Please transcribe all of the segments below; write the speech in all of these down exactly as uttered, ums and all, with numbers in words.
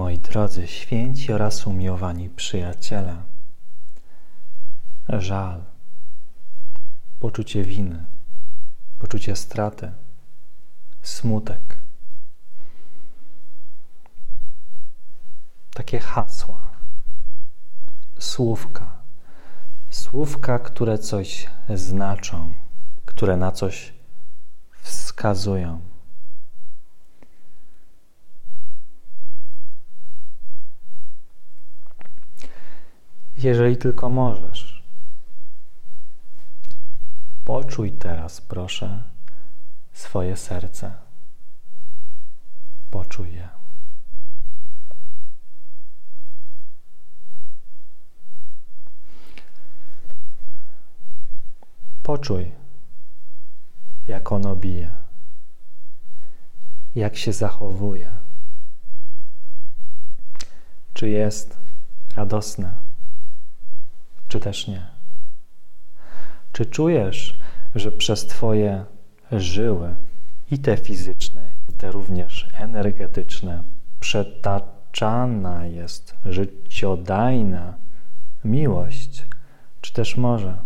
moi drodzy święci oraz umiłowani przyjaciele. Żal, poczucie winy, poczucie straty, smutek. Takie hasła, słówka, słówka, które coś znaczą, które na coś wskazują. Jeżeli tylko możesz, poczuj teraz, proszę, swoje serce. Poczuj je. Poczuj, jak ono bije, jak się zachowuje, czy jest radosne, czy też nie. Czy czujesz, że przez twoje żyły, i te fizyczne, i te również energetyczne, przetaczana jest życiodajna miłość, czy też może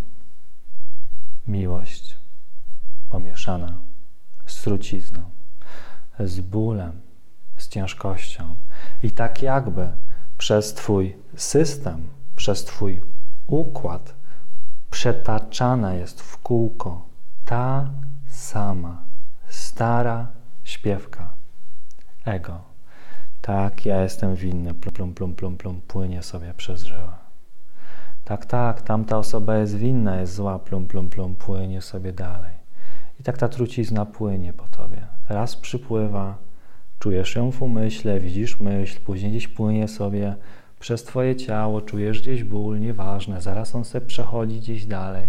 miłość pomieszana z trucizną, z bólem, z ciężkością. I tak jakby przez twój system, przez twój układ przetaczana jest w kółko ta sama stara śpiewka ego. Tak, ja jestem winny, plum, plum, plum, plum, płynie sobie przez żyłę. Tak, tak, tamta osoba jest winna, jest zła, plum, plum, plum, płynie sobie dalej. I tak ta trucizna płynie po tobie. Raz przypływa, czujesz ją w umyśle, widzisz myśl, później gdzieś płynie sobie przez twoje ciało, czujesz gdzieś ból, nieważne, zaraz on sobie przechodzi gdzieś dalej.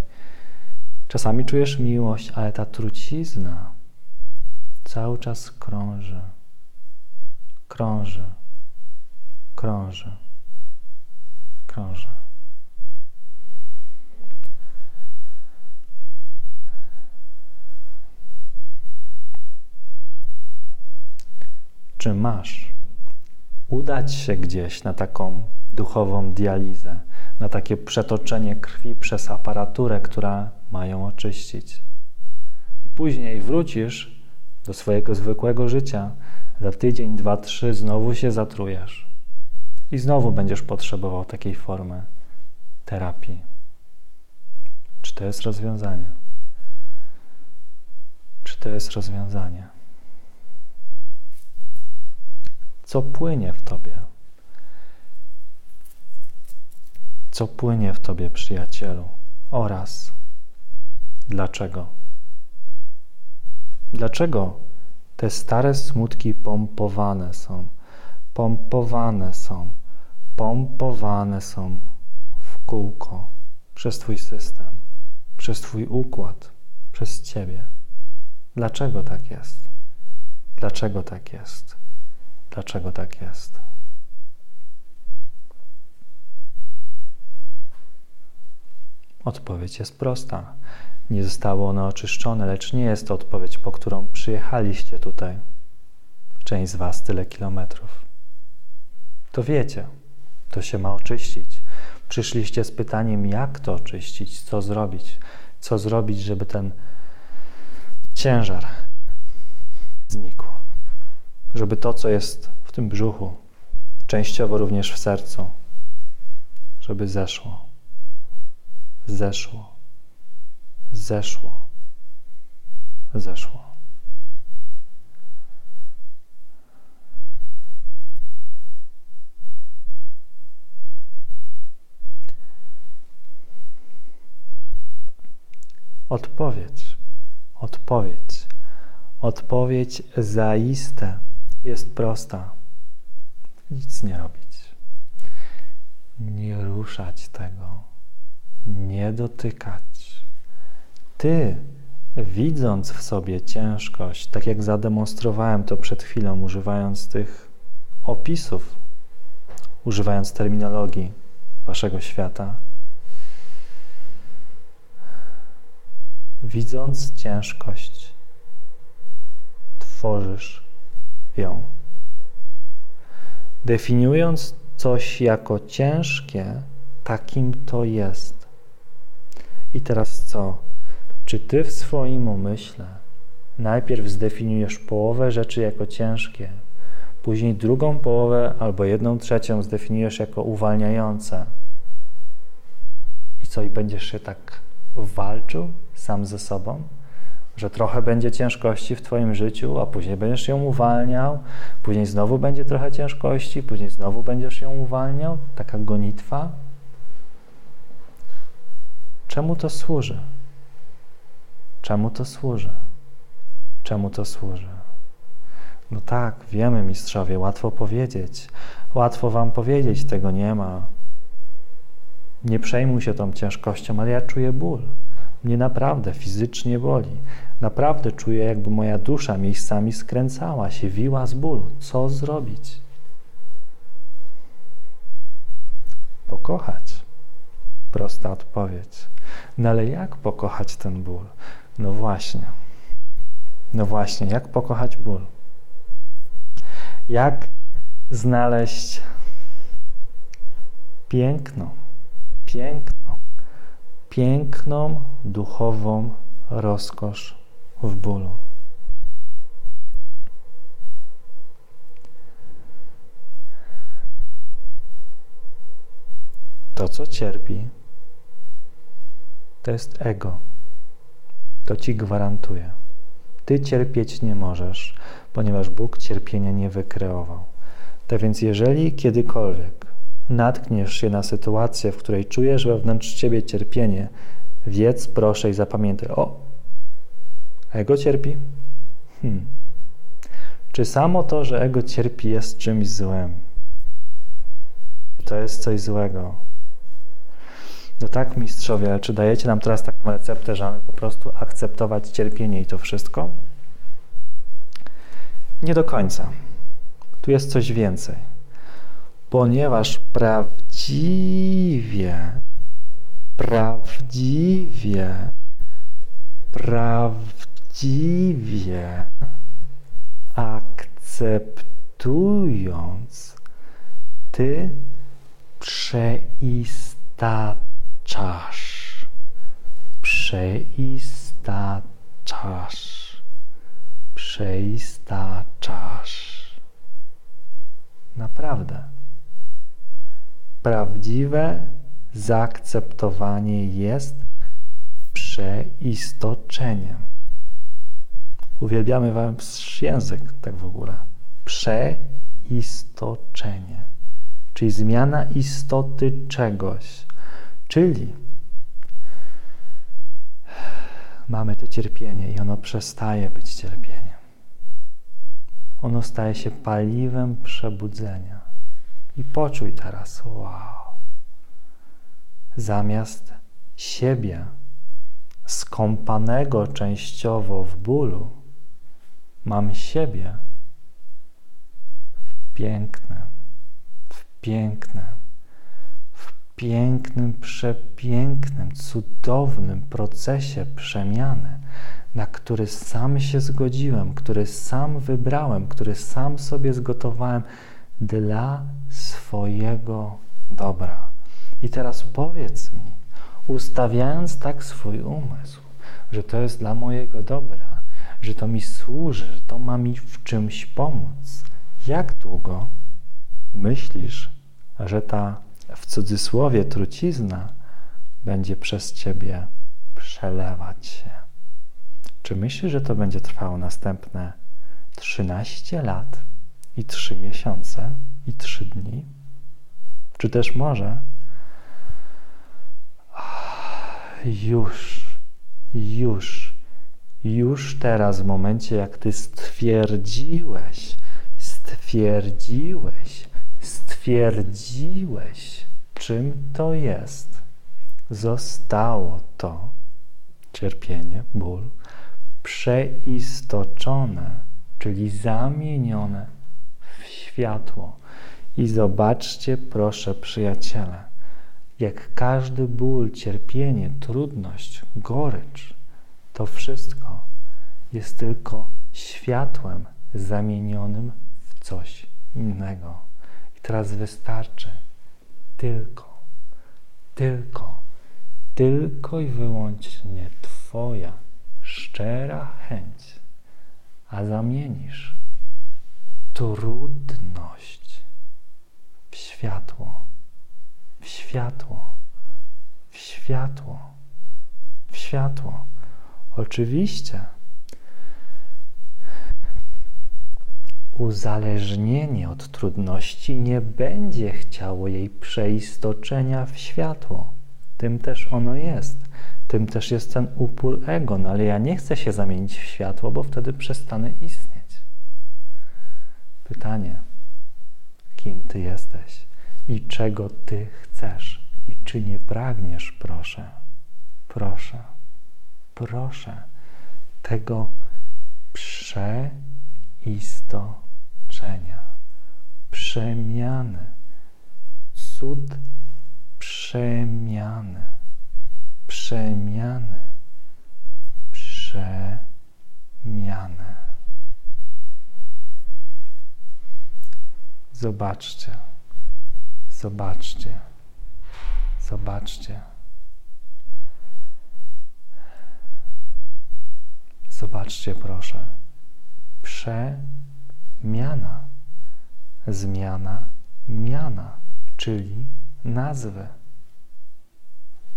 Czasami czujesz miłość, ale ta trucizna cały czas krąży, krąży, krąży, krąży. Czy masz udać się gdzieś na taką duchową dializę, na takie przetoczenie krwi przez aparaturę, która ma ją oczyścić? I później wrócisz do swojego zwykłego życia, za tydzień, dwa, trzy znowu się zatrujesz i znowu będziesz potrzebował takiej formy terapii. Czy to jest rozwiązanie? Czy to jest rozwiązanie? Co płynie w tobie? Co płynie w tobie, przyjacielu? Oraz dlaczego? Dlaczego te stare smutki pompowane są, pompowane są, pompowane są w kółko przez twój system, przez twój układ, przez ciebie? Dlaczego tak jest? Dlaczego tak jest? Dlaczego tak jest? Odpowiedź jest prosta. Nie zostały one oczyszczone, lecz nie jest to odpowiedź, po którą przyjechaliście tutaj. Część z was tyle kilometrów. To wiecie, to się ma oczyścić. Przyszliście z pytaniem, jak to oczyścić, co zrobić, co zrobić, żeby ten ciężar znikł. Żeby to, co jest w tym brzuchu, częściowo również w sercu, żeby zeszło, zeszło, zeszło, zeszło. Odpowiedź, odpowiedź, odpowiedź zaiste jest prosta. Nic nie robić. Nie ruszać tego. Nie dotykać. Ty, widząc w sobie ciężkość, tak jak zademonstrowałem to przed chwilą, używając tych opisów, używając terminologii waszego świata, widząc ciężkość, tworzysz ją. Definiując coś jako ciężkie, takim to jest. I teraz co? Czy ty w swoim umyśle najpierw zdefiniujesz połowę rzeczy jako ciężkie, później drugą połowę albo jedną trzecią zdefiniujesz jako uwalniające? I co, i będziesz się tak walczył sam ze sobą, że trochę będzie ciężkości w twoim życiu, a później będziesz ją uwalniał, później znowu będzie trochę ciężkości, później znowu będziesz ją uwalniał? Taka gonitwa? Czemu to służy? Czemu to służy? Czemu to służy? No tak, wiemy, mistrzowie, łatwo powiedzieć. Łatwo wam powiedzieć, tego nie ma. Nie przejmuj się tą ciężkością, ale ja czuję ból. Mnie naprawdę fizycznie boli. Naprawdę czuję, jakby moja dusza miejscami skręcała się, wiła z bólu. Co zrobić? Pokochać. Prosta odpowiedź. No ale jak pokochać ten ból? No właśnie. No właśnie, jak pokochać ból? Jak znaleźć piękną, piękną, piękną, duchową rozkosz w bólu? To, co cierpi, to jest ego. To ci gwarantuje. Ty cierpieć nie możesz, ponieważ Bóg cierpienia nie wykreował. Tak więc jeżeli kiedykolwiek natkniesz się na sytuację, w której czujesz wewnątrz ciebie cierpienie, wiedz, proszę i zapamiętaj, o, ego cierpi. Hmm. Czy samo to, że ego cierpi, jest czymś złym? To jest coś złego. No tak, mistrzowie, ale czy dajecie nam teraz taką receptę, że mamy po prostu akceptować cierpienie i to wszystko? Nie do końca. Tu jest coś więcej. Ponieważ prawdziwie, prawdziwie, prawdziwie akceptując, ty przeistaczujesz. Czas. Przeistaczasz. Przeistaczasz. Naprawdę. Prawdziwe zaakceptowanie jest przeistoczeniem. Uwielbiamy wam język, tak w ogóle. Przeistoczenie. Czyli zmiana istoty czegoś. Czyli mamy to cierpienie i ono przestaje być cierpieniem. Ono staje się paliwem przebudzenia. I poczuj teraz, wow, zamiast siebie skąpanego częściowo w bólu, mam siebie w pięknym, w pięknym, pięknym, przepięknym, cudownym procesie przemiany, na który sam się zgodziłem, który sam wybrałem, który sam sobie zgotowałem dla swojego dobra. I teraz powiedz mi, ustawiając tak swój umysł, że to jest dla mojego dobra, że to mi służy, że to ma mi w czymś pomóc, jak długo myślisz, że ta w cudzysłowie trucizna będzie przez ciebie przelewać się? Czy myślisz, że to będzie trwało następne trzynaście lat i trzy miesiące i trzy dni? Czy też może już, już, już teraz w momencie, jak ty stwierdziłeś, stwierdziłeś, Stwierdziłeś, czym to jest, zostało to cierpienie, ból przeistoczone, czyli zamienione w światło. I zobaczcie, proszę przyjaciele, jak każdy ból, cierpienie, trudność, gorycz, to wszystko jest tylko światłem zamienionym w coś innego. Teraz wystarczy tylko, tylko, tylko i wyłącznie Twoja szczera chęć, a zamienisz trudność w światło, w światło, w światło, w światło. Oczywiście uzależnienie od trudności nie będzie chciało jej przeistoczenia w światło. Tym też ono jest. Tym też jest ten upór ego. No ale ja nie chcę się zamienić w światło, bo wtedy przestanę istnieć. Pytanie, kim Ty jesteś i czego Ty chcesz i czy nie pragniesz, proszę, proszę, proszę tego przeistoczenia. Przemiany, cud przemiany, przemiany, przemiany. Zobaczcie, zobaczcie, zobaczcie, zobaczcie, proszę, przemiany. Miana, zmiana miana, czyli nazwy.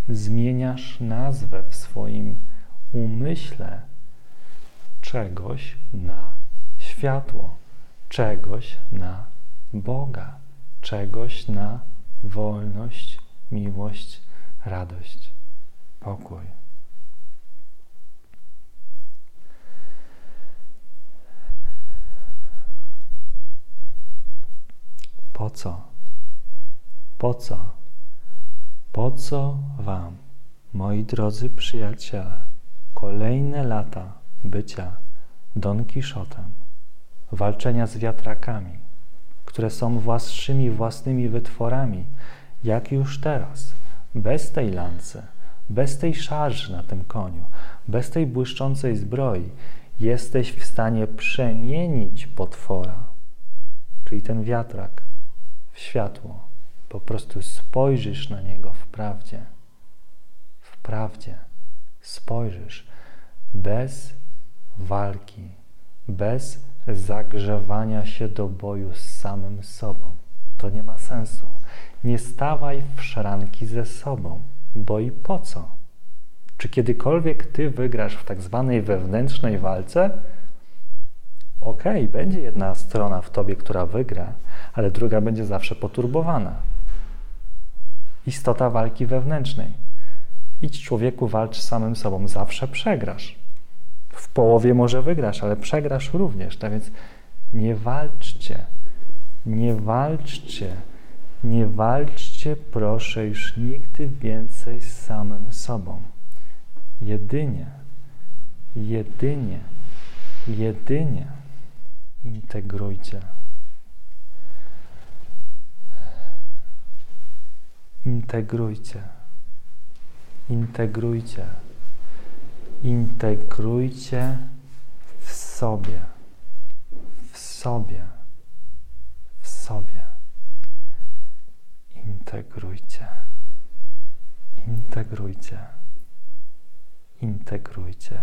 Zmieniasz nazwę w swoim umyśle czegoś na światło, czegoś na Boga, czegoś na wolność, miłość, radość, pokój. Po co? Po co? Po co Wam, moi drodzy przyjaciele, kolejne lata bycia Don Kiszotem, walczenia z wiatrakami, które są własnymi, własnymi wytworami, jak już teraz, bez tej lancy, bez tej szarży na tym koniu, bez tej błyszczącej zbroi, jesteś w stanie przemienić potwora, czyli ten wiatrak, światło. Po prostu spojrzysz na niego w prawdzie. W prawdzie. Spojrzysz. Bez walki. Bez zagrzewania się do boju z samym sobą. To nie ma sensu. Nie stawaj w szranki ze sobą. Bo i po co? Czy kiedykolwiek Ty wygrasz w tak zwanej wewnętrznej walce? Okej, okay, będzie jedna strona w Tobie, która wygra, ale druga będzie zawsze poturbowana. Istota walki wewnętrznej. Idź, człowieku, walcz z samym sobą. Zawsze przegrasz. W połowie może wygrasz, ale przegrasz również. Tak więc nie walczcie. Nie walczcie. Nie walczcie, proszę, już nigdy więcej z samym sobą. Jedynie. Jedynie. Jedynie integrujcie. Integrujcie. Integrujcie. Integrujcie w sobie. W sobie. W sobie. Integrujcie. Integrujcie. Integrujcie.